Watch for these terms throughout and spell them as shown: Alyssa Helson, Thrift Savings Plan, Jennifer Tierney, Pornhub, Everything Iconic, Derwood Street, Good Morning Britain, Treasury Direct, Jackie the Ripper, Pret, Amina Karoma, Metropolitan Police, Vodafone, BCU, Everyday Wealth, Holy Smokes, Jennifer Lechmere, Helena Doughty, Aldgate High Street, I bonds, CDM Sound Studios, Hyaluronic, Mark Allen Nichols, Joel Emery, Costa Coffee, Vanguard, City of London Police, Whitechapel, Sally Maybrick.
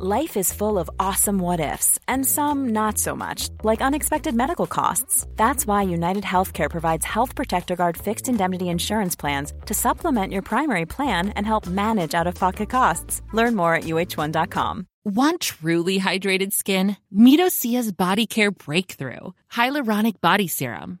Life is full of awesome what-ifs, and some not so much, like unexpected medical costs. That's why United Healthcare provides Health Protector Guard fixed indemnity insurance plans to supplement your primary plan and help manage out-of-pocket costs. Learn more at UH1.com. Want truly hydrated skin? Meet Osea's Body Care Breakthrough Hyaluronic Body Serum.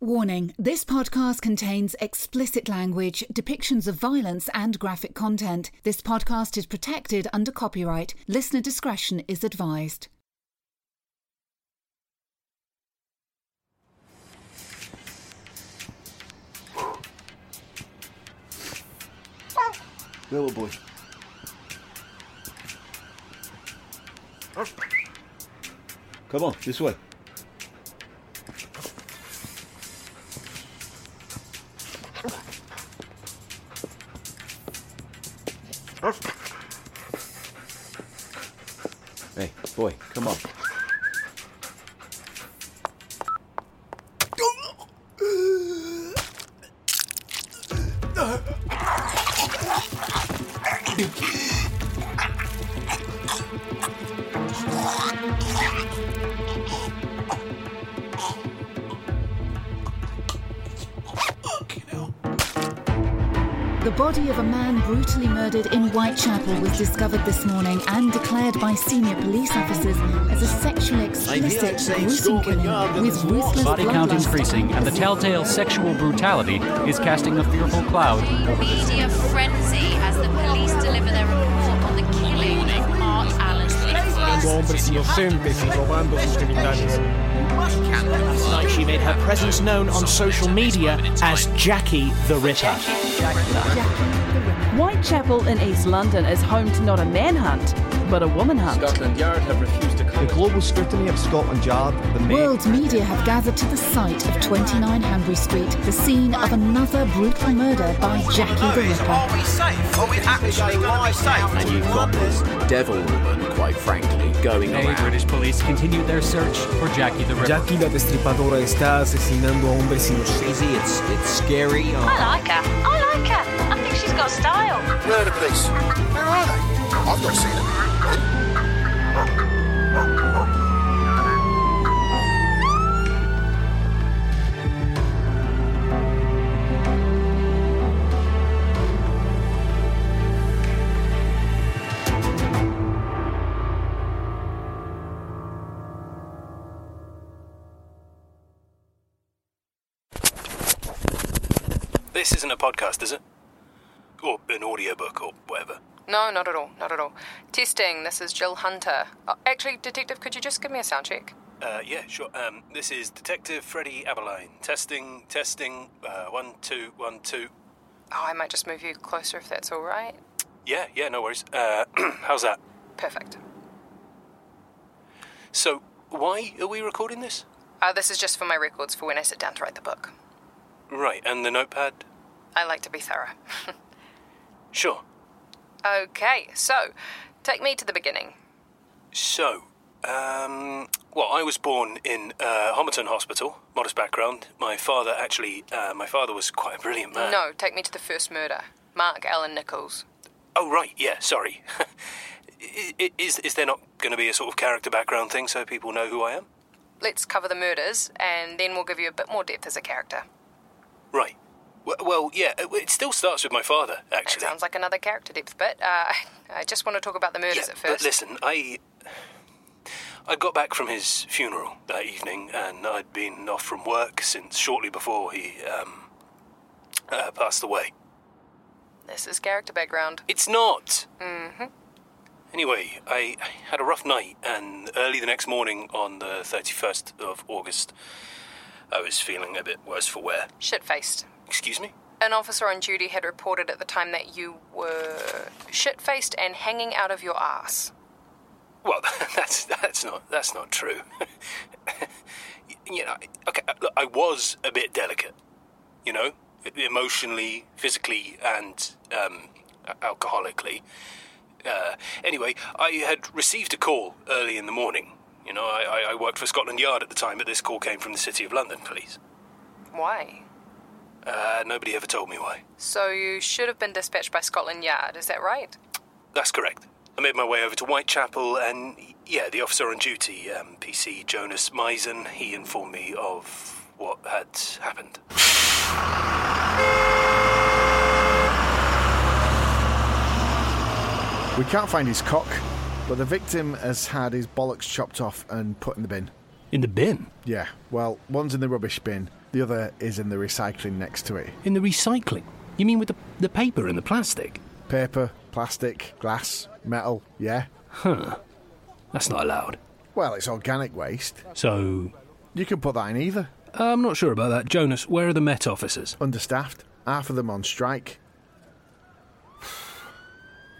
Warning, this podcast contains explicit language, depictions of violence and graphic content. This podcast is protected under copyright. Listener discretion is advised. Little boy. Come on, this way. Hey, boy, come on. The body of a man brutally murdered in Whitechapel was discovered this morning and declared by senior police officers as a sexually explicit gruesome killing with ruthless body count increasing, and the telltale sexual brutality is casting a fearful cloud over the media frenzy as the police deliver their report on the killing of Mark Allen's Last night she made her presence known on social media as Jackie the Ripper. Whitechapel in East London is home to not a manhunt, but a woman hunt. Scotland Yard have refused to comment. The global scrutiny of Scotland Yard. World media have gathered to the site of 29 Hanbury Street, the scene of another brutal murder by Jackie the Ripper. Are we safe? Are we actually going to be safe? And you've got this devil woman, quite frankly, going around. British police continued their search for Jackie the Ripper. Jackie la Destripadora está asesinando a hombres inocentes. It's scary. I like her. I think she's got style. Where are the police? Where are they? I've not seen them. This isn't a podcast, is it? Or an audiobook or whatever. No, not at all. Testing, this is Jill Hunter. Oh, actually, Detective, could you just give me a sound check? Yeah, sure. This is Detective Freddie Abeline. Testing, 1, 2, 1, 2. Oh, I might just move you closer if that's all right. Yeah, no worries. How's that? Perfect. So, why are we recording this? This is just for my records for when I sit down to write the book. Right, and the notepad? I like to be thorough. Sure. Okay, so, take me to the beginning. So, I was born in Homerton Hospital, modest background. My father was quite a brilliant man. No, take me to the first murder, Mark Allen Nichols. Oh, right, yeah, sorry. Is there not going to be a sort of character background thing so people know who I am? Let's cover the murders, and then we'll give you a bit more depth as a character. Right. Well, yeah, it still starts with my father, actually. That sounds like another character depth bit. I just want to talk about the murders at first. But listen, I got back from his funeral that evening, and I'd been off from work since shortly before he passed away. This is character background. It's not! Mm-hmm. Anyway, I had a rough night, and early the next morning on the 31st of August, I was feeling a bit worse for wear. Shit-faced. Excuse me? An officer on duty had reported at the time that you were shit-faced and hanging out of your arse. Well, that's not true. you know, okay, look, I was a bit delicate, you know, emotionally, physically, and alcoholically. Anyway, I had received a call early in the morning. You know, I worked for Scotland Yard at the time, but this call came from the City of London Police. Why? Nobody ever told me why. So you should have been dispatched by Scotland Yard, is that right? That's correct. I made my way over to Whitechapel and, yeah, the officer on duty, PC Jonas Misen, he informed me of what had happened. We can't find his cock, but the victim has had his bollocks chopped off and put in the bin. In the bin? Yeah, well, one's in the rubbish bin, the other is in the recycling next to it. In the recycling? You mean with the paper and the plastic? Paper, plastic, glass, metal, yeah. Huh. That's not allowed. Well, it's organic waste. So? You can put that in either. I'm not sure about that. Jonas, where are the Met officers? Understaffed. Half of them on strike.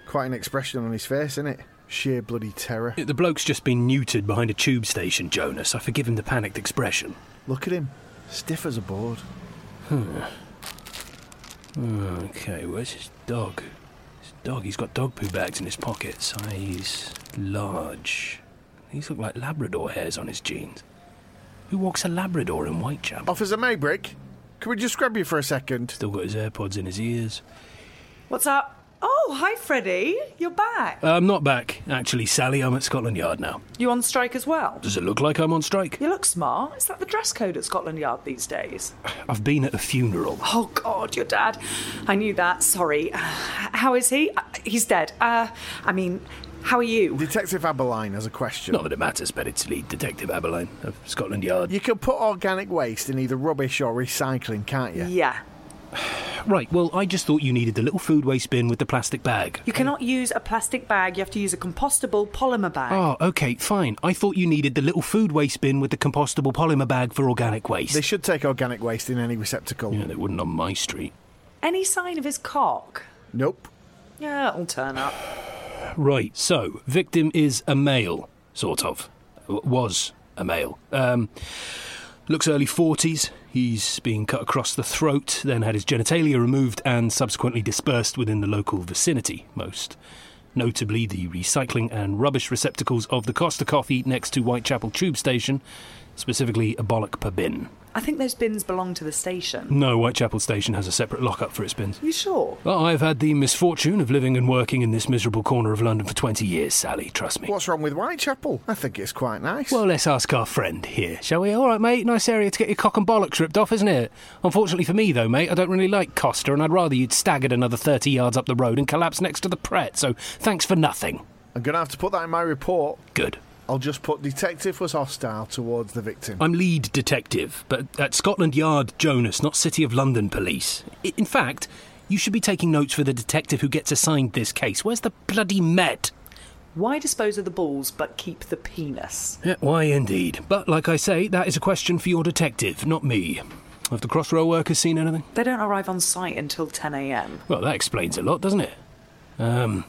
Quite an expression on his face, isn't it? Sheer bloody terror. The bloke's just been neutered behind a tube station, Jonas. I forgive him the panicked expression. Look at him. Stiff as a board. Huh. OK, where's his dog? His dog, he's got dog poo bags in his pocket. Size large. These look like Labrador hairs on his jeans. Who walks a Labrador in Whitechapel? Officer Maybrick, can we just grab you for a second? Still got his AirPods in his ears. What's up? Oh, hi, Freddie. You're back. I'm not back, actually, Sally. I'm at Scotland Yard now. You on strike as well? Does it look like I'm on strike? You look smart. Is that the dress code at Scotland Yard these days? I've been at a funeral. Oh, God, your dad. I knew that. Sorry. How is he? He's dead. How are you? Detective Aberline has a question. Not that it matters, but it's Lead Detective Aberline of Scotland Yard. You can put organic waste in either rubbish or recycling, can't you? Yeah. Right, well, I just thought you needed the little food waste bin with the plastic bag. You cannot use a plastic bag. You have to use a compostable polymer bag. Oh, OK, fine. I thought you needed the little food waste bin with the compostable polymer bag for organic waste. They should take organic waste in any receptacle. Yeah, they wouldn't on my street. Any sign of his cock? Nope. Yeah, it'll turn up. Right, so, victim is a male, sort of. Was a male. Looks early 40s. He's been cut across the throat, then had his genitalia removed and subsequently dispersed within the local vicinity, most notably the recycling and rubbish receptacles of the Costa Coffee next to Whitechapel Tube Station, specifically a bollock per bin. I think those bins belong to the station. No, Whitechapel Station has a separate lock-up for its bins. You sure? Well, I've had the misfortune of living and working in this miserable corner of London for 20 years, Sally, trust me. What's wrong with Whitechapel? I think it's quite nice. Well, let's ask our friend here, shall we? All right, mate, nice area to get your cock and bollocks ripped off, isn't it? Unfortunately for me, though, mate, I don't really like Costa, and I'd rather you'd staggered another 30 yards up the road and collapsed next to the Pret, so thanks for nothing. I'm going to have to put that in my report. Good. I'll just put detective was hostile towards the victim. I'm lead detective, but at Scotland Yard, Jonas, not City of London Police. In fact, you should be taking notes for the detective who gets assigned this case. Where's the bloody Met? Why dispose of the balls but keep the penis? Yeah, why indeed. But like I say, that is a question for your detective, not me. Have the Crossrail workers seen anything? They don't arrive on site until 10 a.m. Well, that explains a lot, doesn't it? Come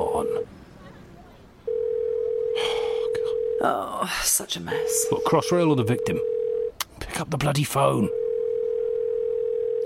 on. Oh, God. Oh, such a mess. What, Crossrail or the victim? Pick up the bloody phone.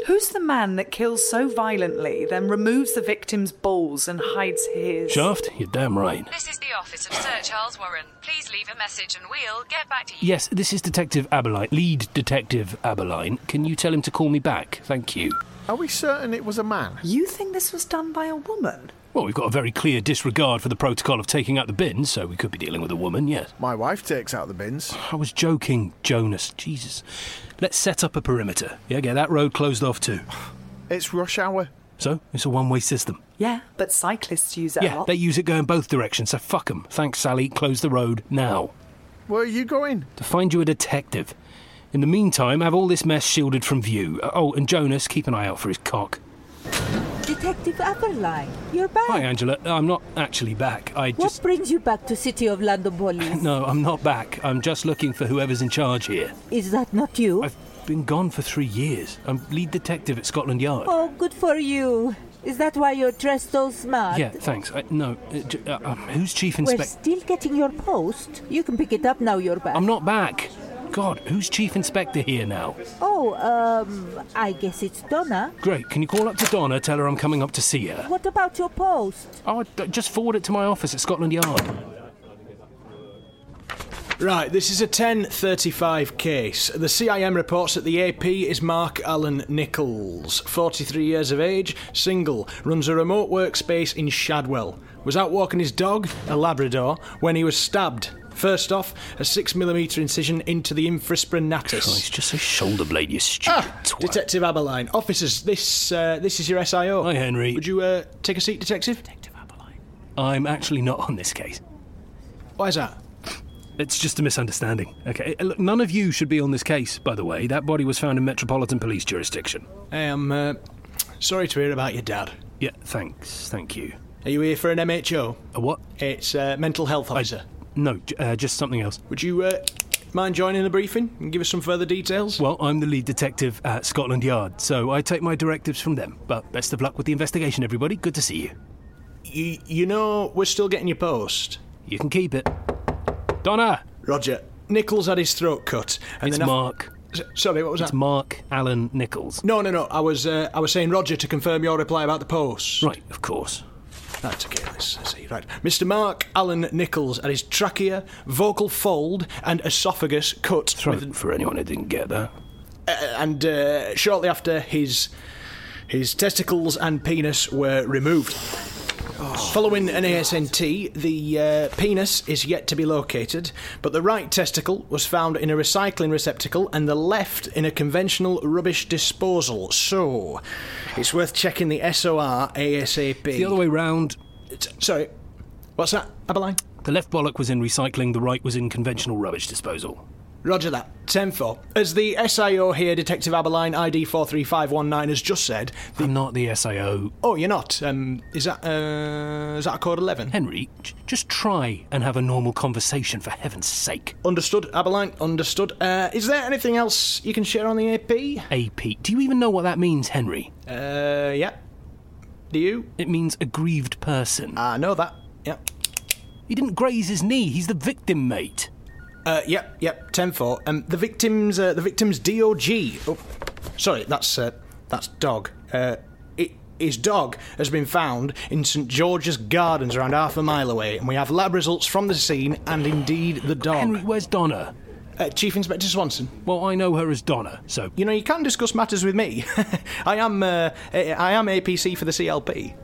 Who's the man that kills so violently, then removes the victim's balls and hides his... Shaft? You're damn right. This is the office of Sir Charles Warren. Please leave a message and we'll get back to you. Yes, this is Detective Aberline. Lead Detective Aberline. Can you tell him to call me back? Thank you. Are we certain it was a man? You think this was done by a woman? Well, we've got a very clear disregard for the protocol of taking out the bins, so we could be dealing with a woman, yes. My wife takes out the bins. I was joking, Jonas. Jesus. Let's set up a perimeter. Yeah, get that road closed off too. It's rush hour. So? It's a one-way system. Yeah, but cyclists use it a lot. Yeah, they use it going both directions, so fuck them. Thanks, Sally. Close the road now. Where are you going? To find you a detective. In the meantime, have all this mess shielded from view. Oh, and Jonas, keep an eye out for his cock. Detective Aberline, you're back. Hi, Angela. I'm not actually back. What brings you back to City of London Police? No, I'm not back. I'm just looking for whoever's in charge here. Is that not you? I've been gone for 3 years. I'm lead detective at Scotland Yard. Oh, good for you. Is that why you're dressed so smart? Yeah, thanks. Who's chief inspector? We're still getting your post. You can pick it up now you're back. I'm not back. God, who's chief inspector here now? Oh, I guess it's Donna. Great. Can you call up to Donna, tell her I'm coming up to see her? What about your post? Oh, just forward it to my office at Scotland Yard. Right, this is a 10:35 case. The CIM reports that the AP is Mark Allen Nichols, 43 years of age, single, runs a remote workspace in Shadwell. Was out walking his dog, a Labrador, when he was stabbed. First off, a 6mm incision into the infraspinatus. Christ, just a shoulder blade, you stupid twat. Detective Aberline. Officers, this is your SIO. Hi, Henry. Would you take a seat, Detective? Detective Aberline. I'm actually not on this case. Why is that? It's just a misunderstanding. Okay, look, none of you should be on this case, by the way. That body was found in Metropolitan Police jurisdiction. Hey, I'm sorry to hear about your dad. Yeah, thanks. Thank you. Are you here for an MHO? A what? It's a mental health officer. No, just something else. Would you mind joining the briefing and give us some further details? Well, I'm the lead detective at Scotland Yard, so I take my directives from them. But best of luck with the investigation, everybody. Good to see you. You know, we're still getting your post. You can keep it. Donna! Roger. Nichols had his throat cut. Mark. Sorry, what was that? It's Mark Allen Nichols. No. I was saying, Roger, to confirm your reply about the post. Right, of course. That's okay, let's see. Right. Mr. Mark Allen Nichols had his trachea, vocal fold, and esophagus cut. Throat, for anyone who didn't get that. And shortly after, his testicles and penis were removed. Following an ASNT, the penis is yet to be located, but the right testicle was found in a recycling receptacle and the left in a conventional rubbish disposal. So, it's worth checking the SOR ASAP. It's the other way round. Sorry, what's that, Aberline? The left bollock was in recycling, the right was in conventional rubbish disposal. Roger that. 10-4. As the SIO here, Detective Aberline, ID 43519, has just said... I'm not the SIO. Oh, you're not? Is that a code 11? Henry, just try and have a normal conversation, for heaven's sake. Understood, Aberline, understood. Is there anything else you can share on the AP? AP? Do you even know what that means, Henry? Yeah. Do you? It means aggrieved person. I know that, yeah. He didn't graze his knee, he's the victim, mate. Yep, 10-4. The victim's DOG. Oh, sorry, that's dog. His dog has been found in St George's Gardens, around half a mile away, and we have lab results from the scene and indeed the dog. Henry, where's Donna? Chief Inspector Swanson. Well, I know her as Donna, so you know you can discuss matters with me. I am APC for the CLP.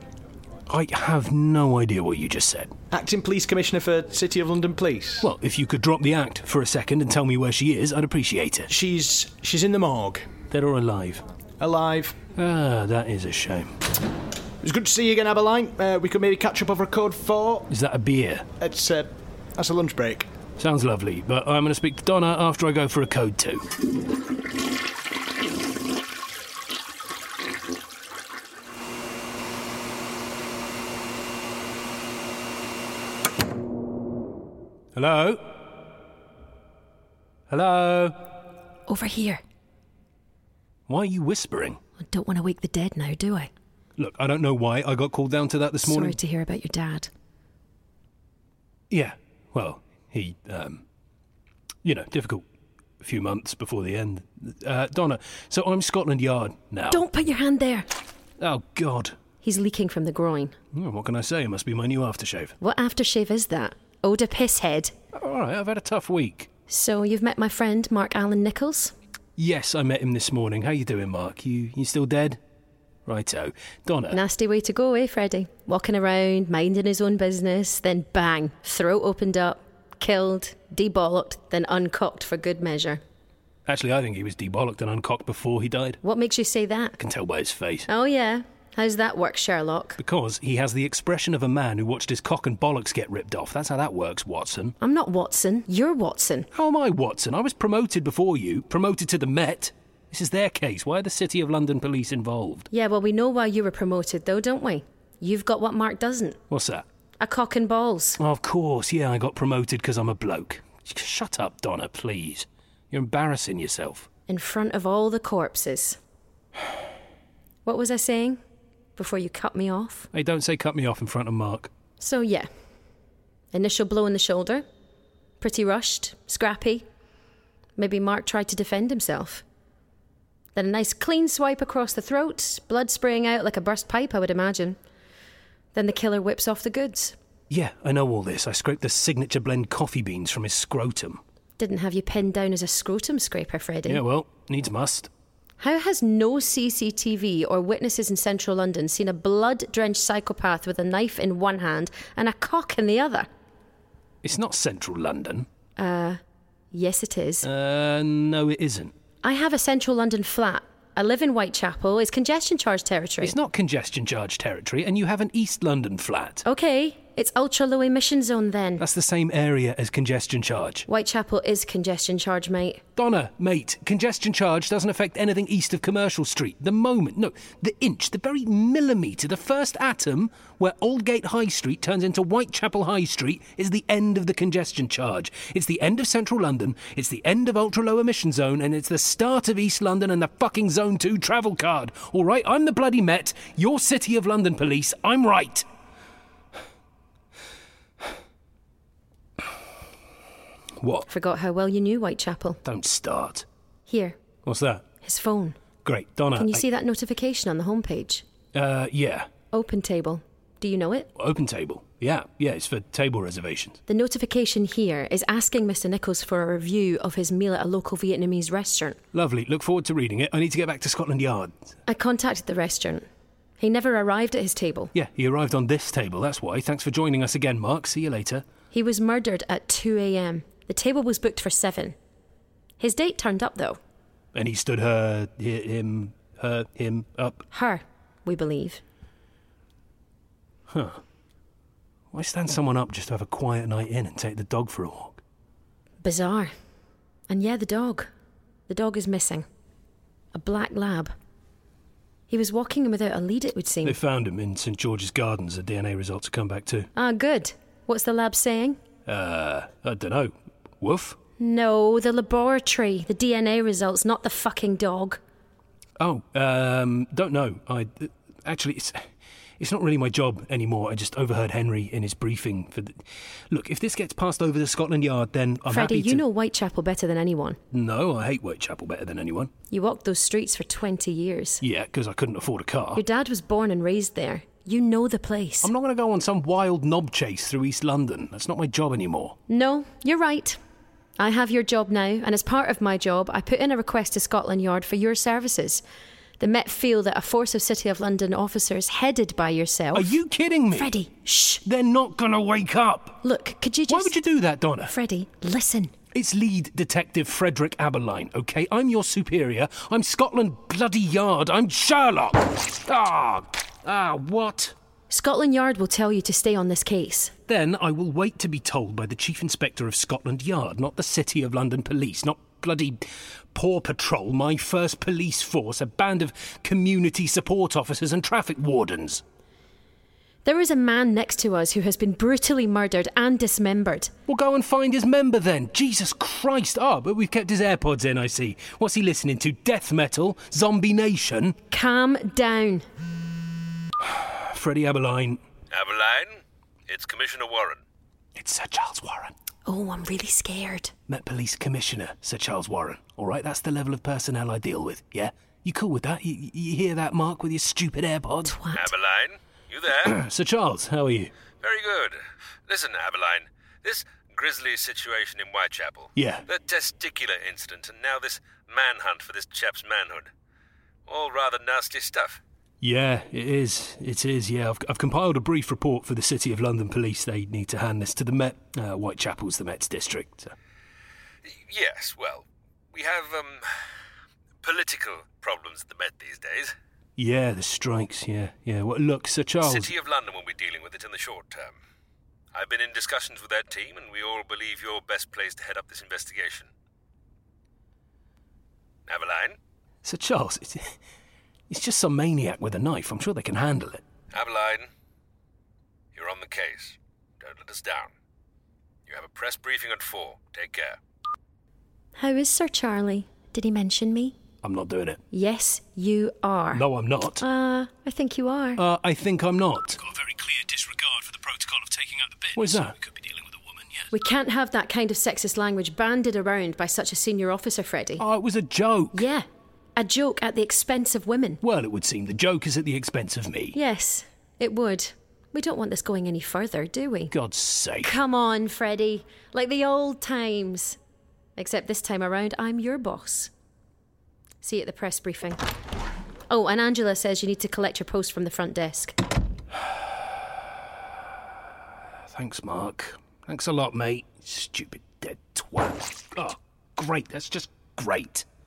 I have no idea what you just said. Acting Police Commissioner for City of London Police. Well, if you could drop the act for a second and tell me where she is, I'd appreciate it. She's in the morgue. Dead or alive? Alive. Ah, that is a shame. It's good to see you again, Aberline. We could maybe catch up over code 4. Is that a beer? It's that's a lunch break. Sounds lovely, but I'm going to speak to Donna after I go for a code 2. Hello? Hello? Over here. Why are you whispering? I don't want to wake the dead now, do I? Look, I don't know why I got called down to that this morning. Sorry to hear about your dad. Yeah, well, he, difficult few months before the end. Donna, so I'm Scotland Yard now. Don't put your hand there. Oh, God. He's leaking from the groin. Oh, what can I say? It must be my new aftershave. What aftershave is that? Old a pisshead. All right, I've had a tough week. So you've met my friend, Mark Allen Nichols? Yes, I met him this morning. How you doing, Mark? You still dead? Righto. Donna. Nasty way to go, eh, Freddie? Walking around, minding his own business, then bang, throat opened up, killed, debollocked, then uncocked for good measure. Actually, I think he was debollocked and uncocked before he died. What makes you say that? I can tell by his face. Oh, yeah. How's that work, Sherlock? Because he has the expression of a man who watched his cock and bollocks get ripped off. That's how that works, Watson. I'm not Watson. You're Watson. How am I Watson? I was promoted before you. Promoted to the Met. This is their case. Why are the City of London Police involved? Yeah, well, we know why you were promoted, though, don't we? You've got what Mark doesn't. What's that? A cock and balls. Oh, of course, yeah, I got promoted because I'm a bloke. Shut up, Donna, please. You're embarrassing yourself. in front of all the corpses. What was I saying before you cut me off? Hey, don't say cut me off in front of Mark. So, yeah. Initial blow in the shoulder. Pretty rushed, scrappy. Maybe Mark tried to defend himself. Then a nice clean swipe across the throat, blood spraying out like a burst pipe, I would imagine. Then the killer whips off the goods. Yeah, I know all this. I scraped the signature blend coffee beans from his scrotum. Didn't have you pinned down as a scrotum scraper, Freddie. Yeah, well, needs must. How has no CCTV or witnesses in central London seen a blood-drenched psychopath with a knife in one hand and a cock in the other? It's not central London. Yes it is. No it isn't. I have a central London flat. I live in Whitechapel. It's congestion charge territory. It's not congestion charge territory, and you have an East London flat. OK, it's ultra-low emission zone then. That's the same area as congestion charge. Whitechapel is congestion charge, mate. Donna, mate, congestion charge doesn't affect anything east of Commercial Street. The moment, no, the inch, the very millimetre, the first atom where Aldgate High Street turns into Whitechapel High Street is the end of the congestion charge. It's the end of central London, it's the end of ultra-low emission zone, and it's the start of East London and the fucking Zone 2 travel card. All right, I'm the bloody Met, you're City of London Police, I'm right. What? Forgot how well you knew Whitechapel. Don't start. Here. What's that? His phone. Great, Donna. Can you see that notification on the homepage? Yeah. OpenTable. Do you know it? OpenTable. Yeah, it's for table reservations. The notification here is asking Mr. Nichols for a review of his meal at a local Vietnamese restaurant. Lovely. Look forward to reading it. I need to get back to Scotland Yard. I contacted the restaurant. He never arrived at his table. Yeah, he arrived on this table, that's why. Thanks for joining us again, Mark. See you later. He was murdered at 2 a.m. The table was booked for 7. His date turned up, though. And he stood him up? Her, we believe. Huh. Why stand someone up just to have a quiet night in and take the dog for a walk? Bizarre. And yeah, the dog. The dog is missing. A black lab. He was walking without a lead, it would seem. They found him in St George's Gardens. The DNA results have come back too. Ah, good. What's the lab saying? I don't know. Woof? No, the laboratory. The DNA results, not the fucking dog. Oh, don't know. Actually, it's not really my job anymore. I just overheard Henry in his briefing. Look, if this gets passed over to Scotland Yard, then I'm Freddie, happy to... you know Whitechapel better than anyone. No, I hate Whitechapel better than anyone. You walked those streets for 20 years. Yeah, because I couldn't afford a car. Your dad was born and raised there. You know the place. I'm not going to go on some wild knob chase through East London. That's not my job anymore. No, you're right. I have your job now, and as part of my job, I put in a request to Scotland Yard for your services. The Met feel that a force of City of London officers headed by yourself... Are you kidding me? Freddie, shh. They're not going to wake up. Look, could you just... Why would you do that, Donna? Freddie, listen. It's lead detective Frederick Aberline, OK? I'm your superior. I'm Scotland bloody Yard. I'm Sherlock. What? Scotland Yard will tell you to stay on this case. Then I will wait to be told by the Chief Inspector of Scotland Yard, not the City of London Police, not bloody Paw Patrol, my first police force, a band of community support officers and traffic wardens. There is a man next to us who has been brutally murdered and dismembered. Well, go and find his member then. Jesus Christ. Ah, but we've kept his AirPods in, I see. What's he listening to? Death metal? Zombie Nation? Calm down. Freddie Aberline. Aberline, it's Commissioner Warren. It's Sir Charles Warren. Oh, I'm really scared. Met Police Commissioner Sir Charles Warren. All right, that's the level of personnel I deal with, yeah? You cool with that? You hear that, Mark, with your stupid AirPods? Twat. Aberline, you there? Sir Charles, how are you? Very good. Listen, Aberline, this grisly situation in Whitechapel. Yeah. The testicular incident and now this manhunt for this chap's manhood. All rather nasty stuff. Yeah, it is, yeah. I've compiled a brief report for the City of London Police. They need to hand this to the Met. Whitechapel's the Met's district. So. Yes, well, we have political problems at the Met these days. Yeah, the strikes, yeah. Well, look, Sir Charles... City of London will be dealing with it in the short term. I've been in discussions with that team, and we all believe you're best placed to head up this investigation. Aberline? Sir Charles, It's just some maniac with a knife. I'm sure they can handle it. Aberline, you're on the case. Don't let us down. You have a press briefing at 4:00. Take care. How is Sir Charlie? Did he mention me? I'm not doing it. Yes, you are. No, I'm not. I think you are. I think I'm not. He's got a very clear disregard for the protocol of taking out the bin. What is that? So we could be dealing with a woman, yes. We can't have that kind of sexist language bandied around by such a senior officer, Freddie. Oh, it was a joke. Yeah, a joke at the expense of women. Well, it would seem the joke is at the expense of me. Yes, it would. We don't want this going any further, do we? God's sake. Come on, Freddie. Like the old times. Except this time around, I'm your boss. See you at the press briefing. Oh, and Angela says you need to collect your post from the front desk. Thanks, Mark. Thanks a lot, mate. Stupid dead twat. Oh, great. That's just great.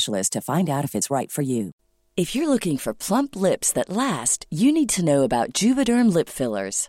to find out if it's right for you. If you're looking for plump lips that last, you need to know about Juvederm lip fillers.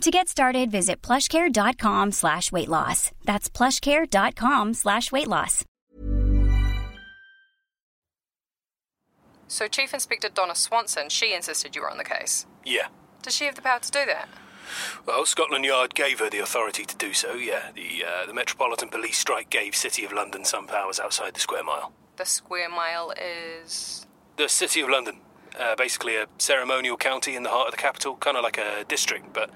To get started, visit plushcare.com/weightloss. That's plushcare.com/weightloss. So Chief Inspector Donna Swanson, she insisted you were on the case? Yeah. Does she have the power to do that? Well, Scotland Yard gave her the authority to do so, yeah. The Metropolitan Police strike gave City of London some powers outside the square mile. The square mile is...? The City of London. Basically a ceremonial county in the heart of the capital, kind of like a district, but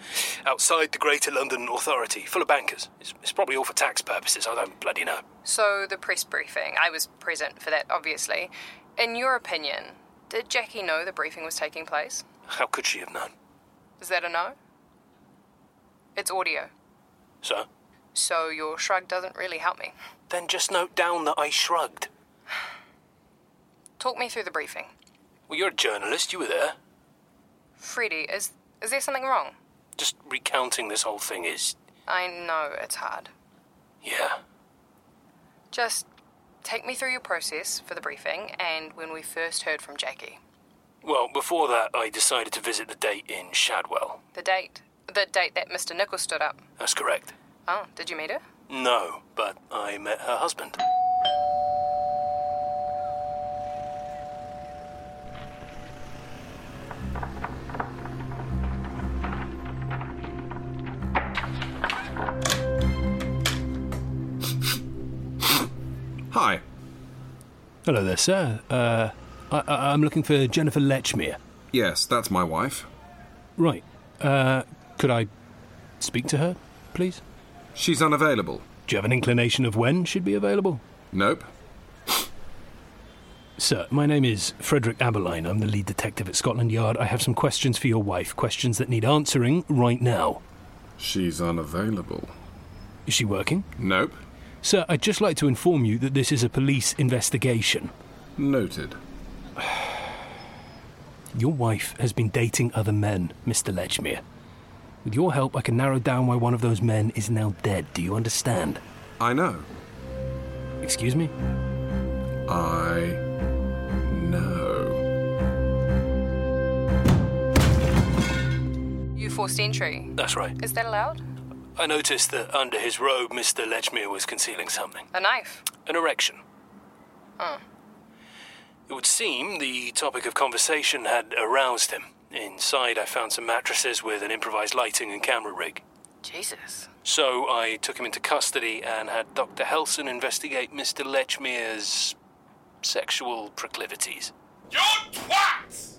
outside the Greater London Authority, full of bankers. It's probably all for tax purposes, I don't bloody know. So the press briefing, I was present for that, obviously. In your opinion, did Jackie know the briefing was taking place? How could she have known? Is that a no? It's audio. So? So your shrug doesn't really help me. Then just note down that I shrugged. Talk me through the briefing. Well, you're a journalist. You were there. Freddie, is there something wrong? Just recounting this whole thing is... I know, it's hard. Yeah. Just take me through your process for the briefing and when we first heard from Jackie. Well, before that, I decided to visit the date in Shadwell. The date? The date that Mr. Nicholl stood up? That's correct. Oh, did you meet her? No, but I met her husband. Hi. Hello there, sir. I'm looking for Jennifer Lechmere. Yes, that's my wife. Right. Could I speak to her, please? She's unavailable. Do you have an inclination of when she'd be available? Nope. Sir, my name is Frederick Aberline. I'm the lead detective at Scotland Yard. I have some questions for your wife, questions that need answering right now. She's unavailable. Is she working? Nope. Sir, I'd just like to inform you that this is a police investigation. Noted. Your wife has been dating other men, Mr. Lechmere. With your help, I can narrow down why one of those men is now dead. Do you understand? I know. Excuse me? I know. You forced entry? That's right. Is that allowed? I noticed that under his robe, Mr. Lechmere was concealing something. A knife? An erection. Oh. It would seem the topic of conversation had aroused him. Inside, I found some mattresses with an improvised lighting and camera rig. Jesus. So I took him into custody and had Dr. Helson investigate Mr. Lechmere's sexual proclivities. You twat!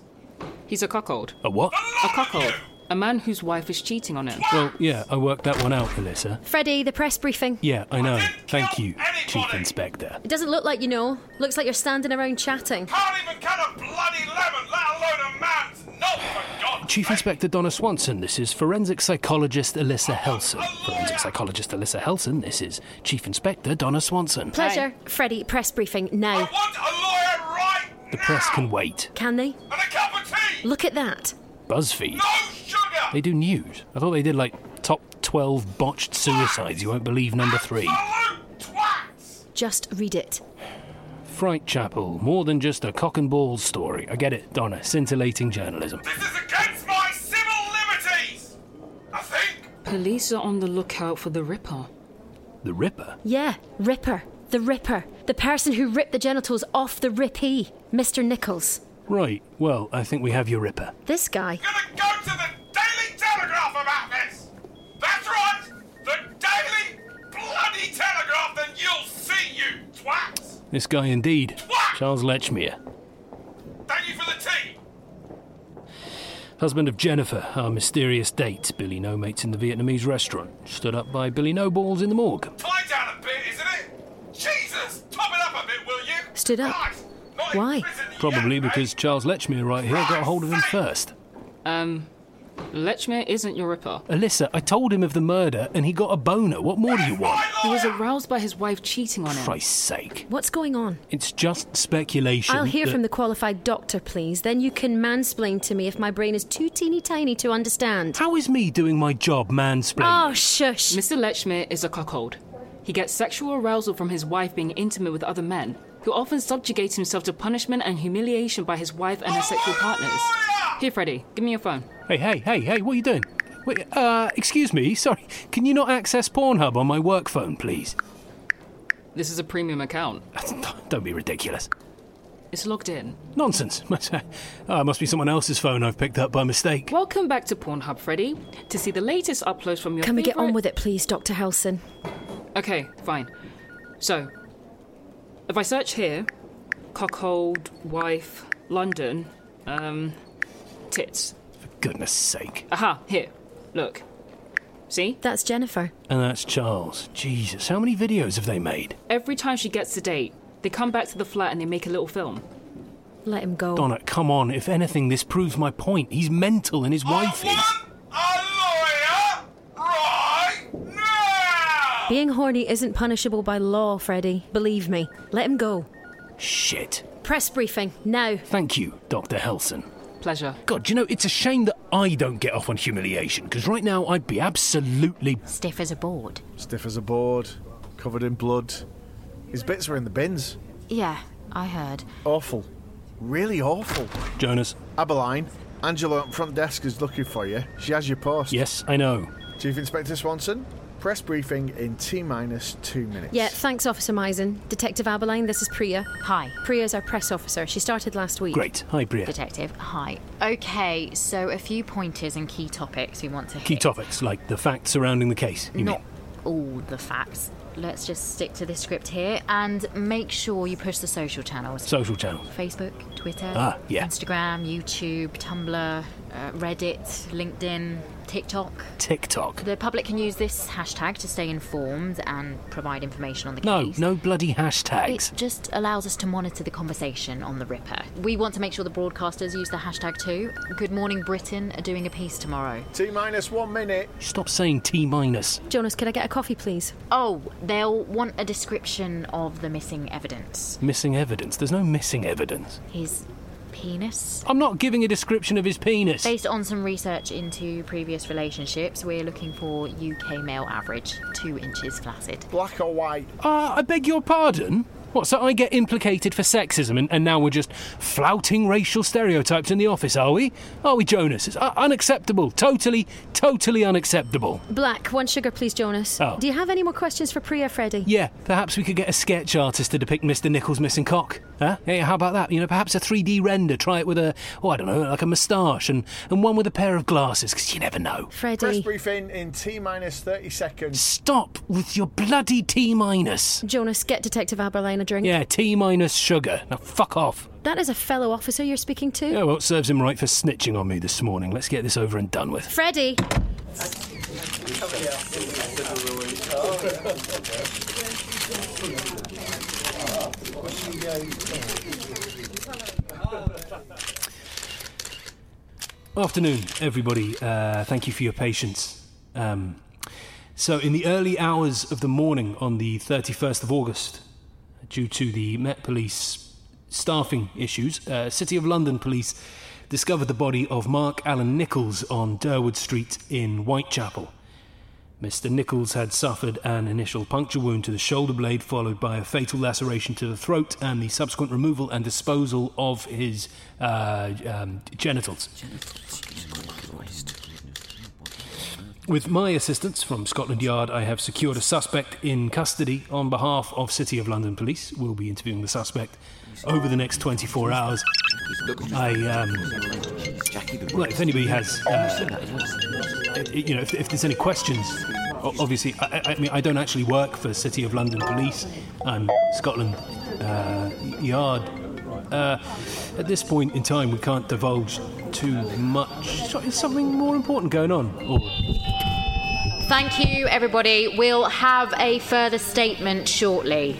He's a cuckold. A what? A cuckold. A man whose wife is cheating on him. Well, yeah, I worked that one out, Alyssa. Freddie, the press briefing. Yeah, I know. Thank you, Chief Inspector. It doesn't look like you know. Looks like you're standing around chatting. Can't even cut a bloody lemon, let alone a man's nose, for God's sake. Chief Inspector Donna Swanson, this is forensic psychologist Alyssa Helson. Forensic psychologist Alyssa Helson, this is Chief Inspector Donna Swanson. Pleasure. Hi. Freddie, press briefing, now. I want a lawyer right now! The press can wait. Can they? And a cup of tea! Look at that. BuzzFeed. No sugar! They do news. I thought they did, like, top 12 botched suicides. You won't believe number 3. Absolute twats! Just read it. Whitechapel, more than just a cock and balls story. I get it, Donna. Scintillating journalism. This is against my civil liberties! I think. Police are on the lookout for the Ripper. The Ripper? Yeah, Ripper. The Ripper. The person who ripped the genitals off the rippee. Mr. Nichols. Right, well, I think we have your Ripper. This guy. You're gonna go to the Daily Telegraph about this! That's right! The Daily bloody Telegraph, then you'll see, you twats! This guy indeed. Twat! Charles Lechmere. Thank you for the tea! Husband of Jennifer, our mysterious date. Billy No Mates in the Vietnamese restaurant. Stood up by Billy No Balls in the morgue. Tie down a bit, isn't it? Jesus! Top it up a bit, will you? Stood up? Right. Why? Probably because Charles Lechmere right here got hold of him first. Lechmere isn't your Ripper. Alyssa, I told him of the murder and he got a boner. What more do you want? He was aroused by his wife cheating on him. For Christ's sake. What's going on? It's just speculation. I'll hear from the qualified doctor, please. Then you can mansplain to me if my brain is too teeny tiny to understand. How is me doing my job mansplaining? Oh, shush. Mr. Lechmere is a cuckold. He gets sexual arousal from his wife being intimate with other men, who often subjugates himself to punishment and humiliation by his wife and her sexual partners. Here, Freddie, give me your phone. Hey, what are you doing? Wait, excuse me, sorry. Can you not access Pornhub on my work phone, please? This is a premium account. Don't be ridiculous. It's logged in. Nonsense. It must be someone else's phone I've picked up by mistake. Welcome back to Pornhub, Freddie, to see the latest uploads from your Can we get on with it, please, Dr. Helson? Okay, fine. So, if I search here, cuckold, wife, London, tits. For goodness sake. Aha, here. Look. See? That's Jennifer. And that's Charles. Jesus, how many videos have they made? Every time she gets the date, they come back to the flat and they make a little film. Let him go. Donna, come on. If anything, this proves my point. He's mental and his wife is. I want a lawyer right now! Being horny isn't punishable by law, Freddie. Believe me. Let him go. Shit. Press briefing, now. Thank you, Dr. Helson. Pleasure. God, do you know, it's a shame that I don't get off on humiliation, because right now I'd be absolutely... stiff as a board. covered in blood. His bits were in the bins. Yeah, I heard. Awful. Really awful. Jonas. Abeline, Angela at front desk is looking for you. She has your post. Yes, I know. Chief Inspector Swanson, press briefing in T-minus 2 minutes. Yeah, thanks, Officer Misen. Detective Abeline, this is Priya. Hi. Priya's our press officer. She started last week. Great. Hi, Priya. Detective, hi. OK, so a few pointers and key topics we want to hit. Key topics, like the facts surrounding the case, you Not mean? All the facts. Let's just stick to this script here and make sure you push the social channels. Social channels? Facebook, Twitter, Instagram, YouTube, Tumblr, Reddit, LinkedIn, TikTok. TikTok? The public can use this hashtag to stay informed and provide information on the case. No bloody hashtags. It just allows us to monitor the conversation on the Ripper. We want to make sure the broadcasters use the hashtag too. Good Morning Britain are doing a piece tomorrow. T-minus 1 minute. Stop saying T-minus. Jonas, can I get a coffee, please? Oh, they'll want a description of the missing evidence. Missing evidence? There's no missing evidence. His penis? I'm not giving a description of his penis. Based on some research into previous relationships, we're looking for UK male average, 2 inches flaccid. Black or white? I beg your pardon? What, so I get implicated for sexism and now we're just flouting racial stereotypes in the office, are we? Are we, Jonas? It's unacceptable. Totally unacceptable. Black, 1 sugar, please, Jonas. Oh. Do you have any more questions for Priya, Freddie? Yeah, perhaps we could get a sketch artist to depict Mr Nichols' missing cock. Huh? Yeah, how about that? You know, perhaps a 3D render. Try it with a moustache and one with a pair of glasses, because you never know. Freddie. Press briefing in T-minus 30 seconds. Stop with your bloody T-minus. Jonas, get Detective Aberline a drink. Yeah, T-minus sugar. Now fuck off. That is a fellow officer you're speaking to? Yeah, well, it serves him right for snitching on me this morning. Let's get this over and done with. Freddie! Afternoon, everybody. Thank you for your patience. So, in the early hours of the morning on the 31st of August... Due to the Met Police staffing issues, City of London Police discovered the body of Mark Allen Nichols on Derwood Street in Whitechapel. Mr Nichols had suffered an initial puncture wound to the shoulder blade, followed by a fatal laceration to the throat and the subsequent removal and disposal of his genitals. With my assistance from Scotland Yard, I have secured a suspect in custody on behalf of City of London Police. We'll be interviewing the suspect over the next 24 hours. Well, if anybody has, if there's any questions, obviously, I mean, I don't actually work for City of London Police. I'm Scotland Yard. At this point in time, we can't divulge too much. Is something more important going on? Thank you, everybody. We'll have a further statement shortly.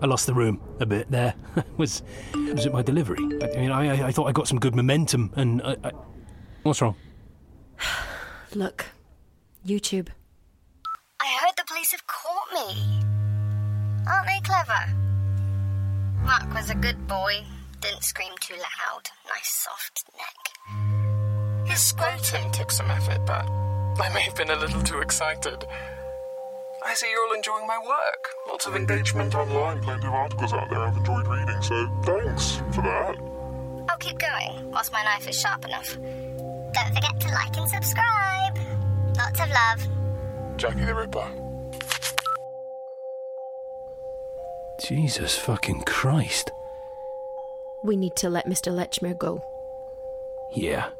I lost the room a bit there. Was it my delivery? I mean, I thought I got some good momentum, and I what's wrong? Look, YouTube. I heard the police have caught me. Aren't they clever? Mark was a good boy. Didn't scream too loud. Nice soft neck. His scrotum took some effort, but I may have been a little too excited. I see you're all enjoying my work. Lots of engagement online, plenty of articles out there I've enjoyed reading, so thanks for that. I'll keep going whilst my knife is sharp enough. Don't forget to like and subscribe. Lots of love. Jackie the Ripper. Jesus fucking Christ. We need to let Mr Lechmere go. Yeah.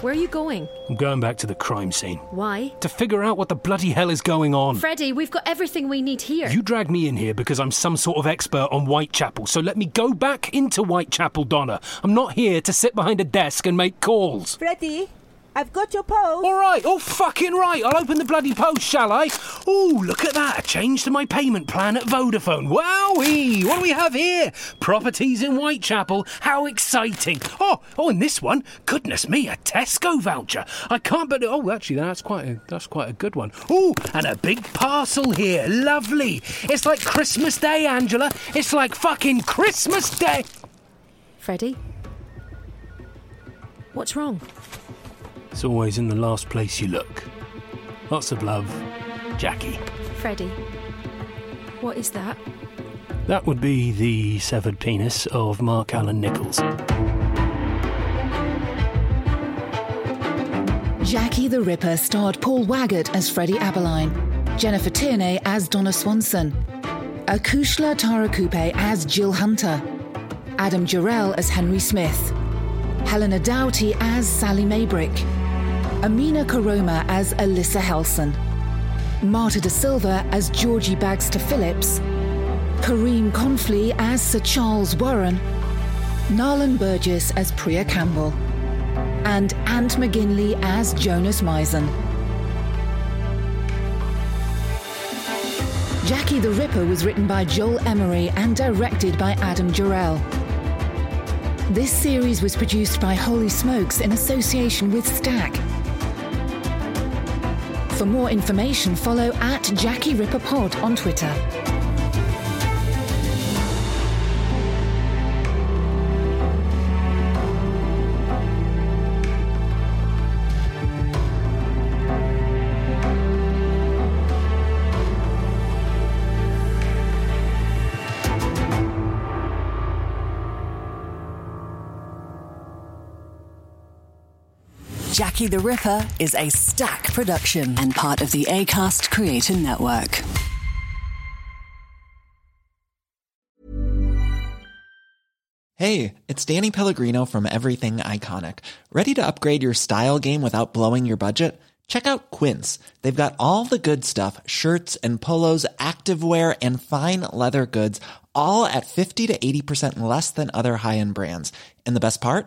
Where are you going? I'm going back to the crime scene. Why? To figure out what the bloody hell is going on. Freddie, we've got everything we need here. You dragged me in here because I'm some sort of expert on Whitechapel, so let me go back into Whitechapel, Donna. I'm not here to sit behind a desk and make calls. Freddie, I've got your post. All right, all fucking right. I'll open the bloody post, shall I? Ooh, look at that. A change to my payment plan at Vodafone. Wowee! What do we have here? Properties in Whitechapel. How exciting. Oh, and this one. Goodness me, a Tesco voucher. I can't believe... Oh, actually, that's quite a good one. Ooh, and a big parcel here. Lovely. It's like Christmas Day, Angela. It's like fucking Christmas Day. Freddie? What's wrong? It's always in the last place you look. Lots of love, Jackie. Freddie, What is that? That would be the severed penis of Mark Allen Nichols. Jackie the Ripper starred Paul Waggett as Freddie Abeline, Jennifer Tierney as Donna Swanson, Akushla Tarakoupe as Jill Hunter, Adam Jarrell as Henry Smith, Helena Doughty as Sally Maybrick, Amina Karoma as Alyssa Helson, Marta De Silva as Georgie Baxter Phillips, Kareem Confley as Sir Charles Warren, Narlan Burgess as Priya Campbell, and Ant McGinley as Jonas Misen. Jackie the Ripper was written by Joel Emery and directed by Adam Jarrell. This series was produced by Holy Smokes in association with Stack. For more information, follow at Jackie Ripper Pod on Twitter. Jackie the Ripper is a Stack production and part of the Acast Creator Network. Hey, it's Danny Pellegrino from Everything Iconic. Ready to upgrade your style game without blowing your budget? Check out Quince. They've got all the good stuff, shirts and polos, activewear and fine leather goods, all at 50 to 80% less than other high-end brands. And the best part?